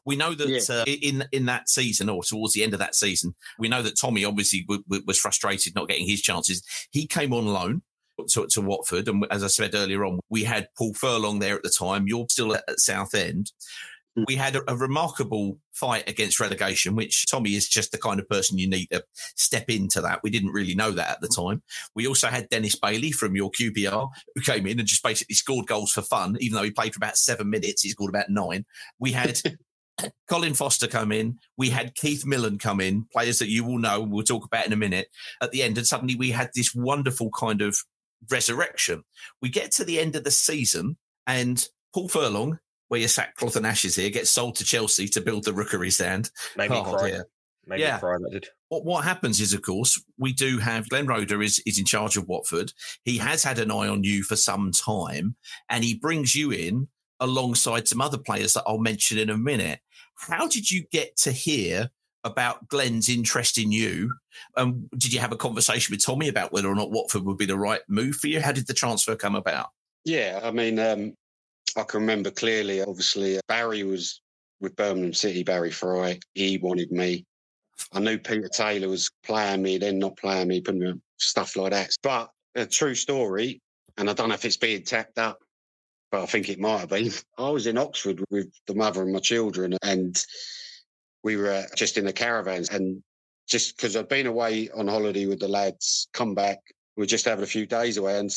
We know that in that season or towards the end of that season, we know that Tommy obviously was frustrated not getting his chances. He came on loan to Watford. And as I said earlier on, we had Paul Furlong there at the time. You're still at Southend. We had a remarkable fight against relegation, which Tommy is just the kind of person you need to step into that. We didn't really know that at the time. We also had Dennis Bailey from your QPR who came in and just basically scored goals for fun. Even though he played for about 7 minutes, he scored about 9. We had Colin Foster come in. We had Keith Millen come in, players that you will know, we'll talk about in a minute, at the end. And suddenly we had this wonderful kind of resurrection. We get to the end of the season and Paul Furlong, where your sackcloth and ashes here, gets sold to Chelsea to build the Rookery stand. Made me cry. What happens is, of course, we do have Glenn Roeder is in charge of Watford. He has had an eye on you for some time, and he brings you in alongside some other players that I'll mention in a minute. How did you get to hear about Glenn's interest in you? Did you have a conversation with Tommy about whether or not Watford would be the right move for you? How did the transfer come about? Yeah, I mean... I can remember clearly, obviously, Barry was with Birmingham City, Barry Fry. He wanted me. I knew Peter Taylor was playing me, then not playing me, stuff like that. But a true story, and I don't know if it's being tapped up, but I think it might have been. I was in Oxford with the mother and my children, and we were just in the caravans. And just because I'd been away on holiday with the lads, come back, we were just having a few days away. And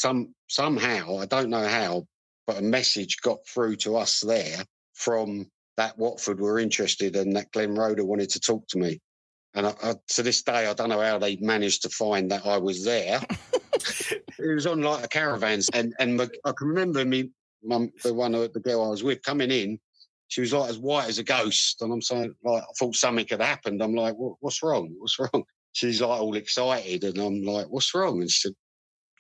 somehow, I don't know how, but a message got through to us there from that Watford were interested and that Glenn Roeder wanted to talk to me. And I, to this day, I don't know how they managed to find that I was there. It was on like a caravan. And I can remember the girl I was with coming in. she was like as white as a ghost. And I'm saying, like, I thought something had happened. I'm like, what's wrong? What's wrong? She's like all excited. And I'm like, what's wrong? And she said,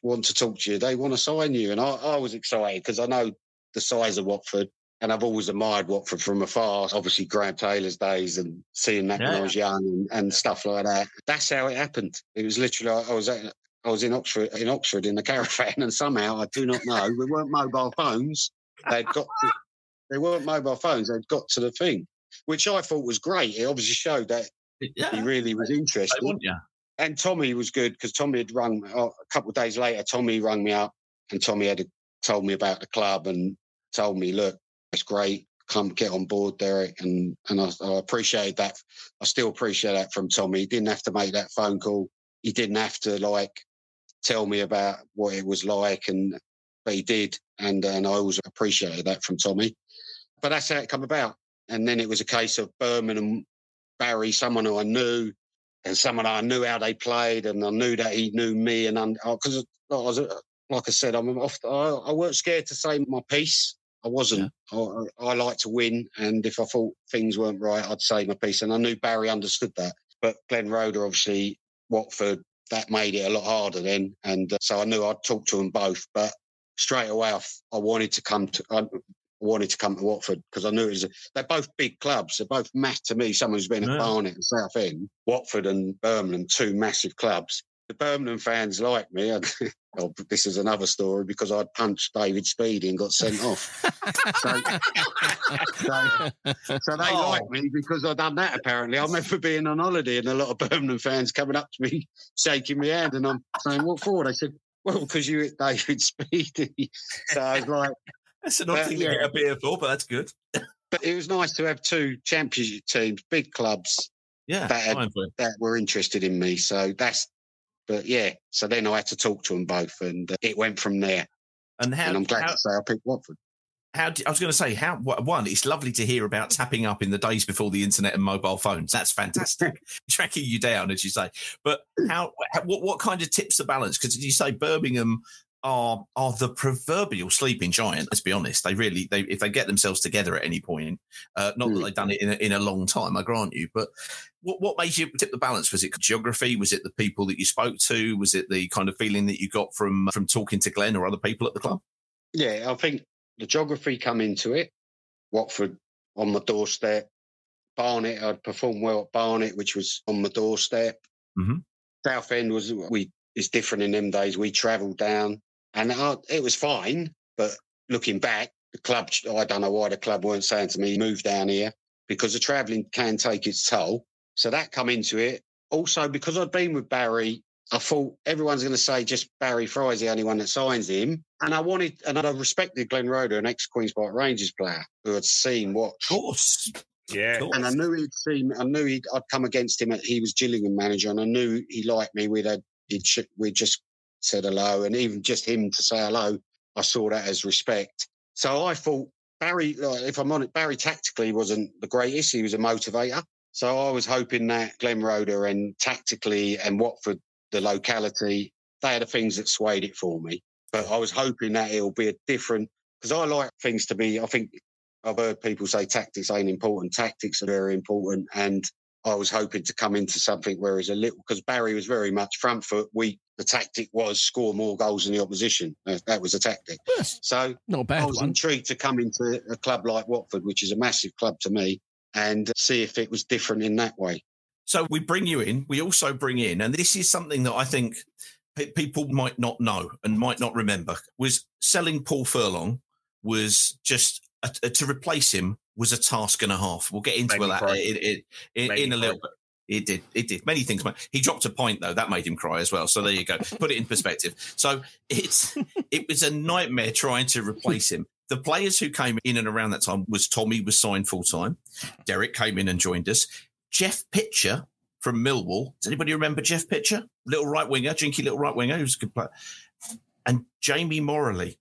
want to talk to you. They want to sign you. And I was excited because I know the size of Watford. And I've always admired Watford from afar. Obviously, Graham Taylor's days and seeing that when I was young and stuff like that. That's how it happened. It was literally, I was in Oxford in a caravan, and somehow, I do not know, there weren't mobile phones. They'd got to the thing, which I thought was great. It obviously showed that he really was interested. And Tommy was good because Tommy had rung a couple of days later. Tommy rang me up, and Tommy had told me about the club and told me, look, it's great. Come get on board, Derek. And I appreciate that. I still appreciate that from Tommy. He didn't have to make that phone call. He didn't have to tell me about what it was like, but he did. And I always appreciated that from Tommy. But that's how it come about. And then it was a case of Berman and Barry, someone who I knew, and someone I knew how they played, and I knew that he knew me. And because, like I said, I weren't scared to say my piece. I wasn't. Yeah. I like to win, and if I thought things weren't right, I'd say my piece. And I knew Barry understood that. But Glenn Roeder, obviously, Watford, that made it a lot harder then. And so I knew I'd talk to them both. But straight away, I wanted to come to Watford because I knew it was. They're both big clubs. They're both massive to me. Someone who's been at Barnet and Southend, Watford and Birmingham, two massive clubs. The Birmingham fans like me. Oh, this is another story because I'd punched David Speedy and got sent off. So they liked me because I'd done that, apparently. I remember being on holiday and a lot of Birmingham fans coming up to me, shaking my hand, and I'm saying, what for? They said, well, because you hit David Speedy. So I was like... That's an odd thing to get a beer for, but that's good. But it was nice to have two championship teams, big clubs, that were interested in me. So that's... But so then I had to talk to them both, and it went from there. And I'm glad to say I picked Watford. One, it's lovely to hear about tapping up in the days before the internet and mobile phones. That's fantastic. Tracking you down, as you say. But what kind of tips the balance? Because you say Birmingham are the proverbial sleeping giant. Let's be honest. They really, if they get themselves together at any point, not that they've done it in a long time, I grant you. But what made you tip the balance? Was it geography? Was it the people that you spoke to? Was it the kind of feeling that you got from talking to Glenn or other people at the club? Yeah, I think the geography come into it. Watford on my doorstep. Barnet, I'd performed well at Barnet, which was on my doorstep. Mm-hmm. Southend is different in them days. We travelled down. And it was fine, but looking back, the club, I don't know why the club weren't saying to me, move down here, because the travelling can take its toll. So that come into it. Also, because I'd been with Barry, I thought everyone's going to say just Barry Fry's the only one that signs him. And I respected Glenn Roeder, an ex-Queen's Park Rangers player, who had seen what... Of course. Yeah. And I knew I'd come against him. He was Gillingham manager, and I knew he liked me. We'd just... said hello, and even just him to say hello, I saw that as respect. So I thought Barry, if I'm honest, Barry tactically wasn't the greatest. He was a motivator. So I was hoping that Glenn Roeder and tactically and Watford, the locality, they are the things that swayed it for me. But I was hoping that it'll be a different, because I like things to be, I think I've heard people say tactics ain't important. Tactics are very important. And I was hoping to come into something where it's a little, because Barry was very much front foot. The tactic was score more goals than the opposition. That was a tactic. Yes, so not bad. I was intrigued to come into a club like Watford, which is a massive club to me, and see if it was different in that way. So we bring you in. We also bring in, and this is something that I think people might not know and might not remember, was selling Paul Furlong was just, to replace him was a task and a half. We'll get into that in a little bit. It did. Many things. He dropped a pint, though. That made him cry as well. So there you go. Put it in perspective. So it was a nightmare trying to replace him. The players who came in and around that time was Tommy was signed full-time. Derek came in and joined us. Jeff Pitcher from Millwall. Does anybody remember Jeff Pitcher? Little right-winger, jinky little right-winger. He was a good player. And Jamie Morley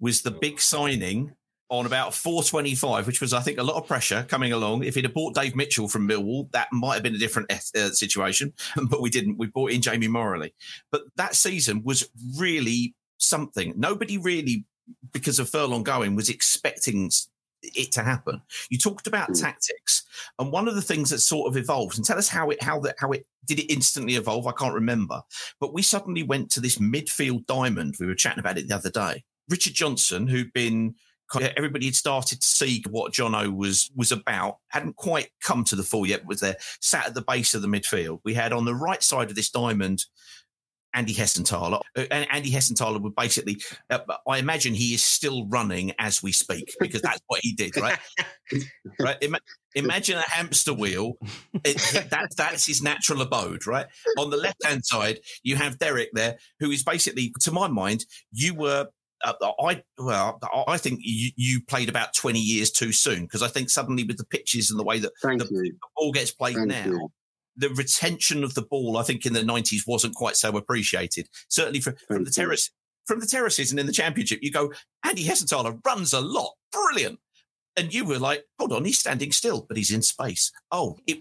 was the big signing on about 425, which was, I think, a lot of pressure coming along. If he'd have bought Dave Mitchell from Millwall, that might have been a different situation, but we didn't. We bought in Jamie Morley. But that season was really something. Nobody really, because of Furlong going, was expecting it to happen. You talked about tactics, and one of the things that sort of evolved, and tell us how it instantly evolve? I can't remember, but we suddenly went to this midfield diamond. We were chatting about it the other day. Richard Johnson, who'd been, everybody had started to see what Jono was about, hadn't quite come to the fore yet, was there, sat at the base of the midfield. We had on the right side of this diamond, Andy Hessenthaler. And Andy Hessenthaler would basically, I imagine he is still running as we speak, because that's what he did, right? Right? Imagine a hamster wheel. That's his natural abode, right? On the left-hand side, you have Derek there, who is basically, to my mind, you were... I think you played about 20 years too soon, because I think suddenly with the pitches and the way that the ball gets played now, the retention of the ball, I think in the 90s wasn't quite so appreciated. Certainly from the terraces and in the championship, you go, Andy Hessenthaler runs a lot. Brilliant. And you were like, hold on, he's standing still, but he's in space. Oh, there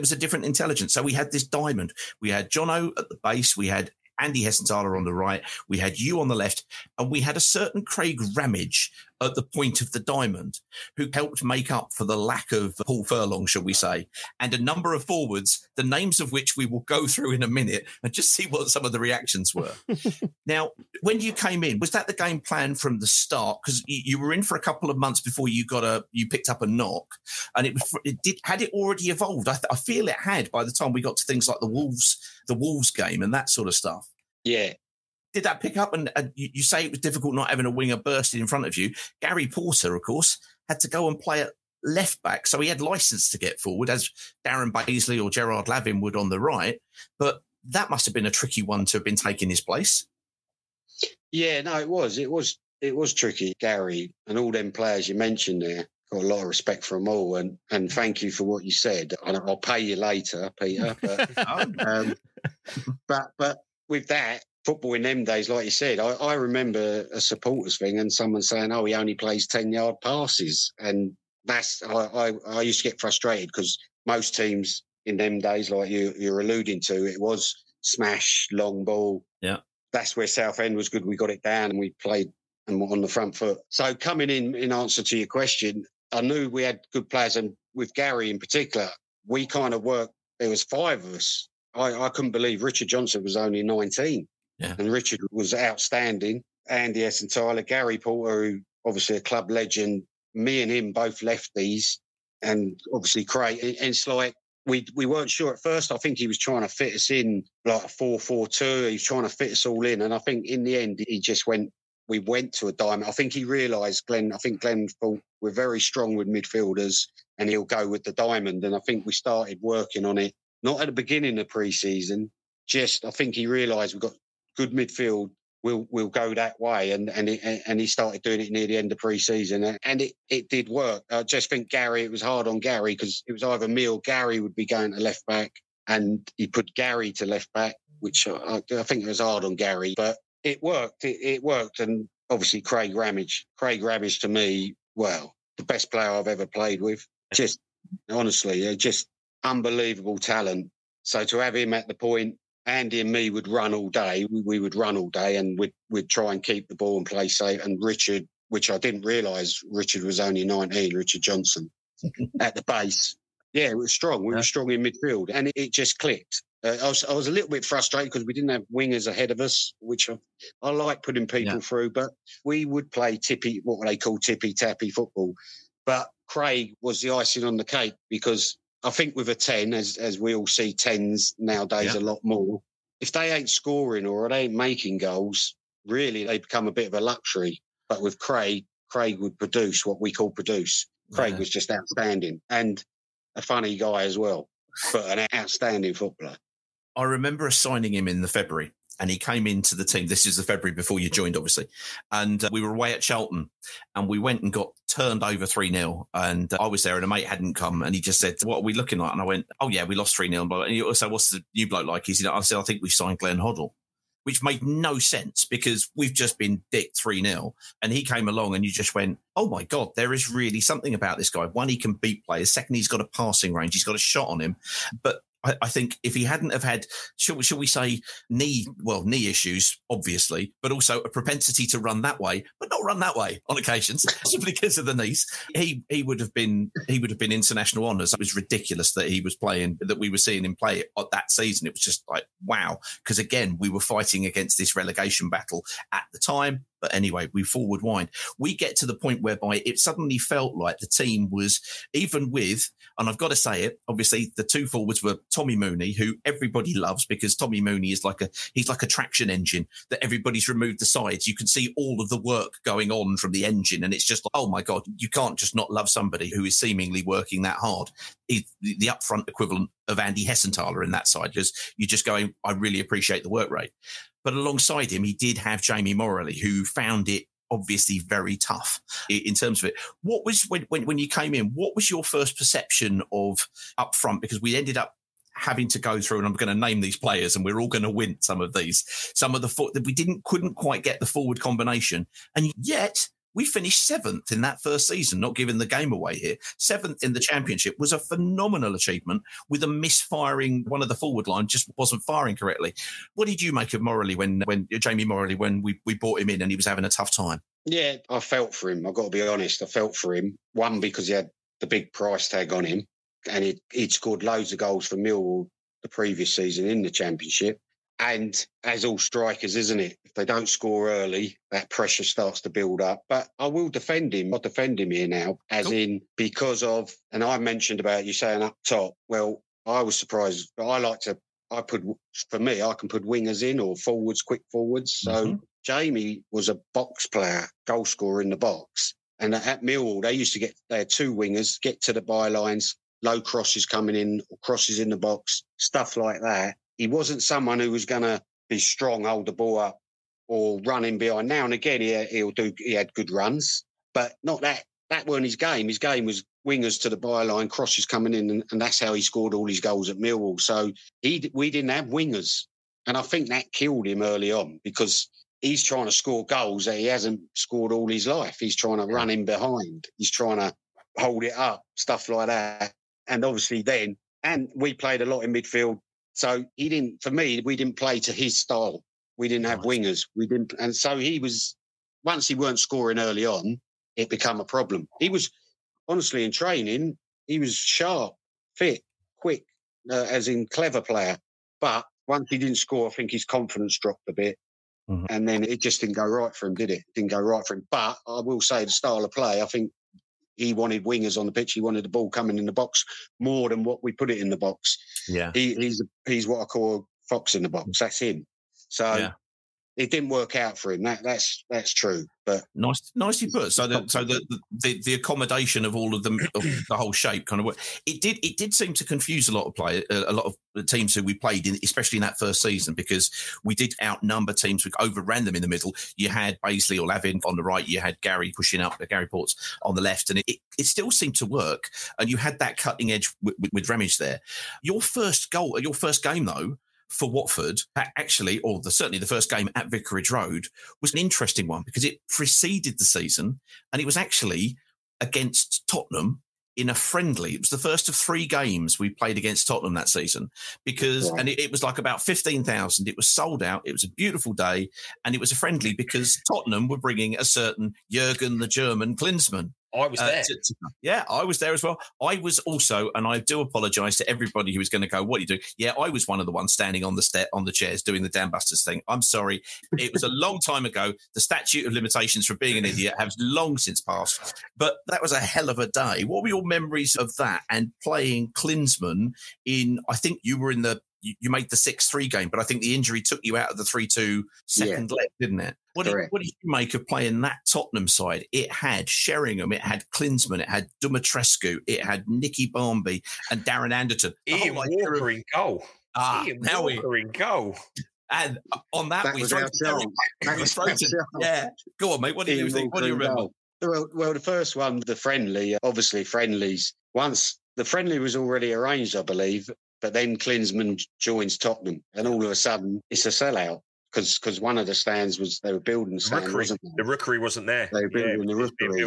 was a different intelligence. So we had this diamond. We had Jono at the base. We had Andy Hessenthaler on the right, we had you on the left, and we had a certain Craig Ramage at the point of the diamond, who helped make up for the lack of Paul Furlong, shall we say, and a number of forwards, the names of which we will go through in a minute and just see what some of the reactions were. Now, when you came in, was that the game plan from the start? Because you were in for a couple of months before you picked up a knock, and had it already evolved? I feel it had by the time we got to things like the Wolves game and that sort of stuff. Yeah. Did that pick up? And you say it was difficult not having a winger bursting in front of you. Gary Porter, of course, had to go and play at left back. So he had license to get forward, as Darren Baisley or Gerard Lavin would on the right. But that must have been a tricky one to have been taking his place. Yeah, no, it was. It was tricky. Gary and all them players you mentioned there, got a lot of respect for them all. And thank you for what you said. I'll pay you later, Peter. But with that, football in them days, like you said, I remember a supporters thing and someone saying, oh, he only plays 10-yard passes. And that's, I used to get frustrated because most teams in them days, like you're alluding to, it was smash, long ball. Yeah. That's where Southend was good. We got it down and we played and were on the front foot. So coming in answer to your question, I knew we had good players. And with Gary in particular, we kind of worked. There was five of us. I couldn't believe Richard Johnson was only 19. Yeah. And Richard was outstanding. Andy Hessenthaler, Gary Porter, who obviously a club legend, me and him both lefties, and obviously Craig. And it's like we weren't sure at first. I think he was trying to fit us in like a 4-4-2. He was trying to fit us all in. And I think in the end, he just went, we went to a diamond. I think he realised, Glenn thought we're very strong with midfielders and he'll go with the diamond. And I think we started working on it, not at the beginning of pre-season, just I think he realised we've got good midfield, we'll go that way. And he started doing it near the end of pre-season. And it did work. I just think Gary, it was hard on Gary because it was either me or Gary would be going to left back. And he put Gary to left back, which I think it was hard on Gary. But it worked. It worked. And obviously Craig Ramage. Craig Ramage to me, well, the best player I've ever played with. Just, honestly, just unbelievable talent. So to have him at the point, Andy and me would run all day. We would run all day and we'd try and keep the ball and play safe. And Richard, which I didn't realise, Richard was only 19, Richard Johnson, at the base. Yeah, it was strong. We were strong in midfield. And it just clicked. I was a little bit frustrated because we didn't have wingers ahead of us, which I like putting people through. But we would play what they call tippy-tappy football. But Craig was the icing on the cake because I think with a 10, as we all see 10s nowadays a lot more, if they ain't scoring or they ain't making goals, really they become a bit of a luxury. But with Craig would produce what we call produce. Craig was just outstanding and a funny guy as well, but an outstanding footballer. I remember assigning him in the February and he came into the team. This is the February before you joined, obviously. And we were away at Charlton and we went and got turned over 3-0, and I was there and a mate hadn't come, and he just said, what are we looking like? And I went, oh yeah, we lost 3-0. And he also, what's the new bloke like? He said, I said, I think we've signed Glenn Hoddle, which made no sense because we've just been dicked 3-0. And he came along and you just went, oh my God, there is really something about this guy. One, he can beat players. Second, he's got a passing range. He's got a shot on him. But I think if he hadn't have had, shall we say, knee issues, obviously, but also a propensity to run that way, but not run that way on occasions, simply because of the knees, he would have been international honours. It was ridiculous that he was playing, that we were seeing him play that season. It was just like, wow. Because again, we were fighting against this relegation battle at the time. But anyway, we forward wind. We get to the point whereby it suddenly felt like the team was, even with, and I've got to say it, obviously the two forwards were Tommy Mooney, who everybody loves because Tommy Mooney is he's like a traction engine that everybody's removed the sides. You can see all of the work going on from the engine. And it's just, like, oh my God, you can't just not love somebody who is seemingly working that hard. He's the upfront equivalent of Andy Hessenthaler in that side. You're just going, I really appreciate the work rate. But alongside him, he did have Jamie Morley, who found it obviously very tough in terms of it. What was, when you came in, what was your first perception of up front? Because we ended up having to go through, and I'm going to name these players, and we're all going to win some of these. Some of that we couldn't quite get the forward combination. And yet we finished 7th in that first season, not giving the game away here. 7th in the Championship was a phenomenal achievement with a misfiring. One of the forward line just wasn't firing correctly. What did you make of Morley when Jamie Morley, when we brought him in and he was having a tough time? Yeah, I felt for him. I've got to be honest. I felt for him. One, because he had the big price tag on him and he'd scored loads of goals for Millwall the previous season in the Championship. And as all strikers, isn't it? If they don't score early, that pressure starts to build up. But I will defend him. I'll defend him here now, as in because of, and I mentioned about you saying up top, well, I was surprised. I can put wingers in or forwards, quick forwards. So Jamie was a box player, goal scorer in the box. And at Millwall, they used to get their two wingers, get to the bylines, low crosses coming in, or crosses in the box, stuff like that. He wasn't someone who was going to be strong, hold the ball up, or run in behind. Now and again, he had good runs, but not that. That weren't his game. His game was wingers to the byline, crosses coming in, and that's how he scored all his goals at Millwall. So we didn't have wingers, and I think that killed him early on because he's trying to score goals that he hasn't scored all his life. He's trying to run in behind. He's trying to hold it up, stuff like that. And obviously then, and we played a lot in midfield. So he didn't, for me, we didn't play to his style. We didn't have wingers. We didn't. And so he was, once he weren't scoring early on, it became a problem. He was, honestly, in training, he was sharp, fit, quick, as in clever player. But once he didn't score, I think his confidence dropped a bit. Mm-hmm. And then it just didn't go right for him, did it? It didn't go right for him. But I will say the style of play, I think he wanted wingers on the pitch. He wanted the ball coming in the box more than what we put it in the box. Yeah, he's what I call fox in the box. That's him. So it didn't work out for him. That's true. But nicely put. So the accommodation of all of them, of the whole shape, kind of work. It did seem to confuse a lot of players, a lot of the teams who we played in, especially in that first season, because we did outnumber teams. We overran them in the middle. You had Baisley or Lavin on the right. You had Gary pushing up, Gary Ports on the left, and it still seemed to work. And you had that cutting edge with Ramage there. Your first goal, your first game though, for Watford, actually, or certainly the first game at Vicarage Road, was an interesting one because it preceded the season and it was actually against Tottenham in a friendly. It was the first of 3 games we played against Tottenham that season because, and it was like about 15,000. It was sold out. It was a beautiful day and it was a friendly because Tottenham were bringing a certain Jurgen, the German, Klinsmann. I was there. I was there as well. I was also, and I do apologise to everybody who was going to go, what are you doing? Yeah, I was one of the ones standing on the chairs doing the Dan Busters thing. I'm sorry. It was a long time ago. The statute of limitations for being an idiot has long since passed. But that was a hell of a day. What were your memories of that and playing Klinsmann in, I think you were in the, you made the 6-3 game, but I think the injury took you out of the 3-2 second leg, didn't it? What did you make of playing that Tottenham side? It had Sheringham, it had Klinsmann, it had Dumitrescu, it had Nicky Barmby and Darren Anderton. Ian Walker in goal. Ian Walker in goal. And on that, we throw to... Yeah. Go on, mate. What do you think? What do you remember? Well, the first one, the friendly, obviously friendlies. Once the friendly was already arranged, I believe, but then Klinsmann joins Tottenham and all of a sudden it's a sellout. Because one of the stands was, they were building stands. The Rookery wasn't there. They were building the Rookery.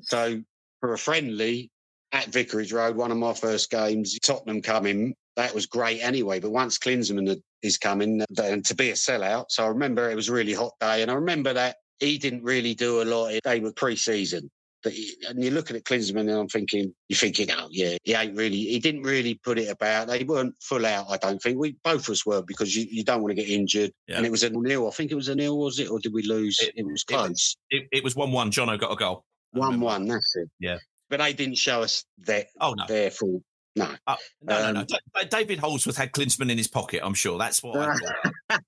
So for a friendly at Vicarage Road, one of my first games, Tottenham come in that was great anyway. But once Klinsmann is coming, and to be a sellout, so I remember it was a really hot day, and I remember that he didn't really do a lot. They were pre-season. And you're looking at Klinsmann and you're thinking, oh, yeah, he didn't really put it about. They weren't full out, I don't think. We both of us were, because you don't want to get injured. Yeah. And it was 0-0. I think it was 0-0, was it? Or did we lose? It was close. It was 1-1. Jono got a goal. 1-1, that's it. Yeah. But they didn't show us that. Oh, no. Therefore, no. Oh, no. David Holdsworth had Klinsmann in his pocket, I'm sure. That's what I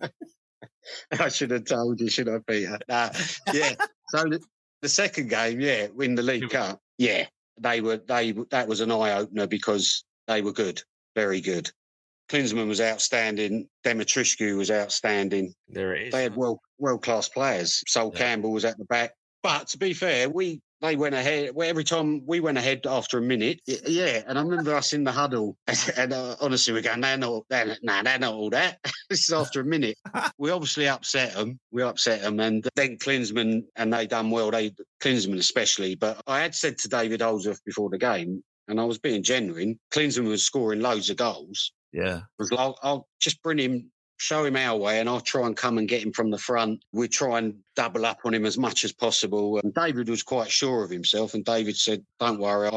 thought. I should have told you, should I, Peter? No. Yeah. So... The second game, yeah, win the League Cup. Yeah, that was an eye-opener because they were good, very good. Klinsmann was outstanding. Demetriscu was outstanding. There it is. They had world-class players. Sol Campbell was at the back. But to be fair, they went ahead. Every time we went ahead after a minute, yeah, and I remember us in the huddle. And honestly, we're going, they're not all that. This is after a minute. We obviously upset them. And then Klinsmann, and they done well, Klinsmann especially. But I had said to David Holdsworth before the game, and I was being genuine, Klinsmann was scoring loads of goals. Yeah. Because I'll just bring him, show him our way, and I'll try and come and get him from the front. We try and double up on him as much as possible. And David was quite sure of himself, and David said, don't worry,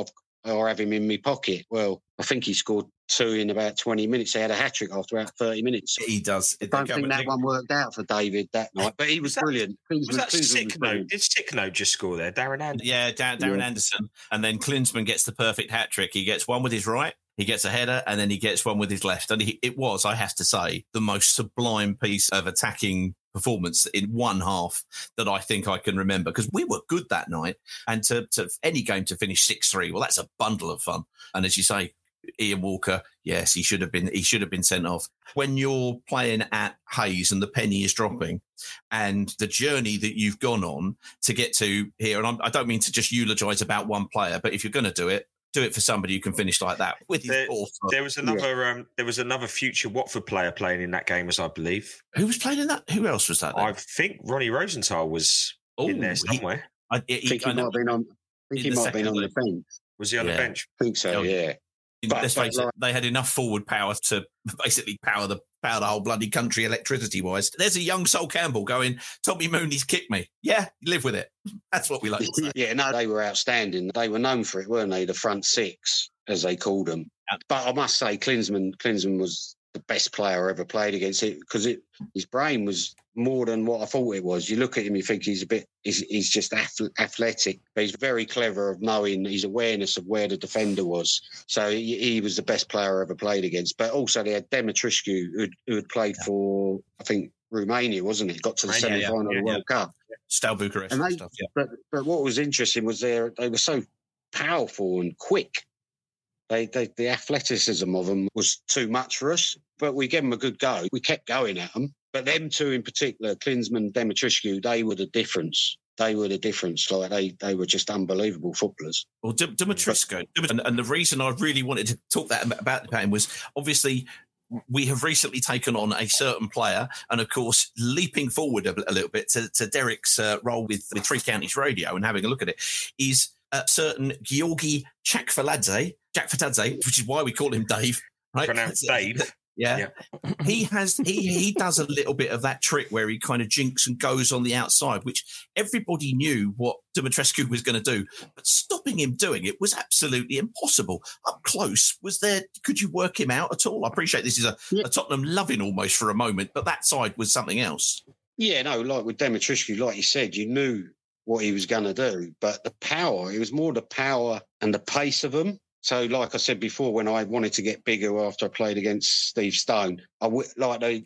I'll have him in my pocket. Well, I think he scored 2 in about 20 minutes. He had a hat-trick after about 30 minutes. He does. I don't think that one worked out for David that night, but he was brilliant. Was that Sicknote? Did Sicknote just score there? Darren Anderson? Yeah, Darren Anderson. And then Klinsmann gets the perfect hat-trick. He gets one with his right, he gets a header, and then he gets one with his left. And it was, I have to say, the most sublime piece of attacking performance in one half that I think I can remember, because we were good that night. And to any game to finish 6-3, well, that's a bundle of fun. And as you say, Ian Walker, yes, he should have been sent off. When you're playing at Hayes and the penny is dropping, and the journey that you've gone on to get to here, and I don't mean to just eulogise about one player, but if you're going to do it for somebody who can finish like that. With his there was another future Watford player playing in that game, as I believe. Who was playing in that? Who else was that? Then? I think Ronnie Rosenthal was in there somewhere. I think he might have been on the bench. Was he on the bench? I think so. Yeah. Let's face it, they had enough forward power to basically power the whole bloody country electricity-wise. There's a young Sol Campbell going, Tommy Mooney's kicked me. Yeah, live with it. That's what we like to say. Yeah, no, they were outstanding. They were known for it, weren't they? The front six, as they called them. But I must say, Klinsmann was the best player I ever played against, it because his brain was more than what I thought it was. You look at him, you think he's just athletic, but he's very clever of knowing his awareness of where the defender was. So he was the best player I ever played against. But also they had Demetriscu, who had played for, I think, Romania, wasn't it? Got to the semi-final of the World Cup. Steaua Bucharest and stuff, yeah. But what was interesting was they were so powerful and quick. The athleticism of them was too much for us, but we gave them a good go. We kept going at them. But them two in particular, Klinsmann, Demetriscu, they were the difference. Like they were just unbelievable footballers. Well, Demetriscu, and the reason I really wanted to talk about him was obviously we have recently taken on a certain player, and of course, leaping forward a little bit to Derek's role with Three Counties Radio and having a look at it, is a certain Giorgi Chakfadadze, which is why we call him Dave, right? Pronounced Dave. Yeah. He does a little bit of that trick where he kind of jinks and goes on the outside, which everybody knew what Dumitrescu was going to do, but stopping him doing it was absolutely impossible. Up close, could you work him out at all? I appreciate this is a Tottenham loving almost for a moment, but that side was something else. Yeah, no, like with Dumitrescu, like you said, you knew what he was going to do, but the power, it was more the power and the pace of them. So, like I said before, when I wanted to get bigger after I played against Steve Stone, what I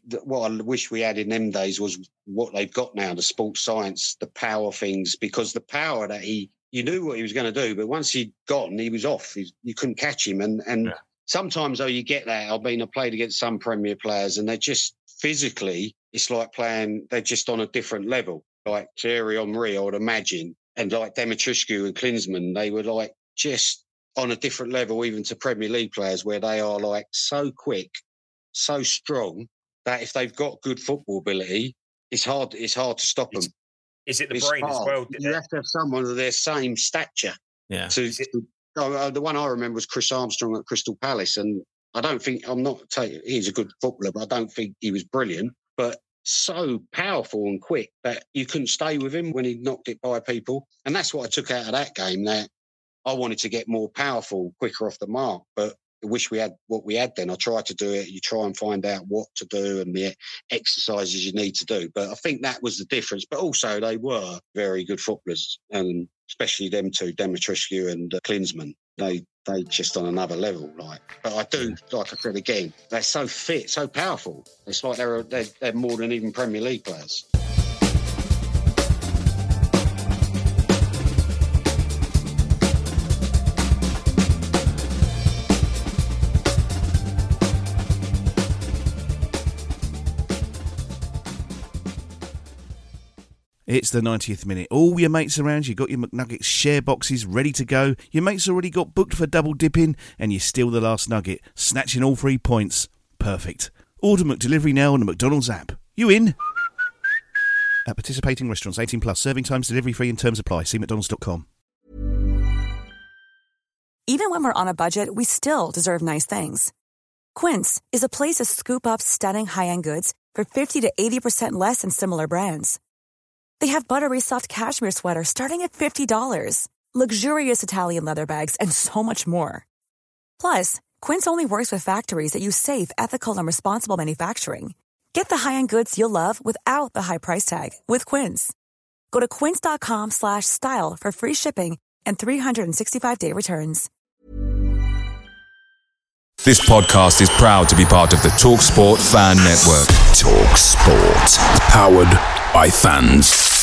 wish we had in them days was what they've got now, the sports science, the power things, because the power that you knew what he was going to do, but once he'd gotten, he was off. You couldn't catch him. And sometimes, you get that. I mean, I played against some Premier players and they're just physically, it's like playing, they're just on a different level. Like Thierry Henry, I would imagine, and like Demetriscu and Klinsmann, they were like just on a different level, even to Premier League players, where they are like so quick, so strong that if they've got good football ability, it's hard to stop them. Is it the brain as well? You have to have someone of their same stature. Yeah. The one I remember was Chris Armstrong at Crystal Palace, and I don't think, I'm not saying he's a good footballer, but I don't think he was brilliant. But so powerful and quick that you couldn't stay with him when he knocked it by people. And that's what I took out of that game, that I wanted to get more powerful, quicker off the mark. But I wish we had what we had then. I tried to do it. You try and find out what to do and the exercises you need to do. But I think that was the difference. But also they were very good footballers, and especially them two, Demetrescu and Klinsmann. They just on another level, like. But I do, like I said again, they're so fit, so powerful. It's like they're more than even Premier League players. It's the 90th minute. All your mates around, you got your McNuggets share boxes ready to go. Your mates already got booked for double dipping, and you're still the last nugget, snatching all 3 points. Perfect. Order Mook Delivery now on the McDonald's app. You in? At participating restaurants, 18 plus, serving times, delivery fee and terms apply. See mcdonalds.com. Even when we're on a budget, we still deserve nice things. Quince is a place to scoop up stunning high-end goods for 50 to 80% less than similar brands. They have buttery soft cashmere sweaters starting at $50, luxurious Italian leather bags, and so much more. Plus, Quince only works with factories that use safe, ethical, and responsible manufacturing. Get the high-end goods you'll love without the high price tag with Quince. Go to quince.com/style for free shipping and 365-day returns. This podcast is proud to be part of the TalkSport Fan Network. TalkSport. Powered by fans.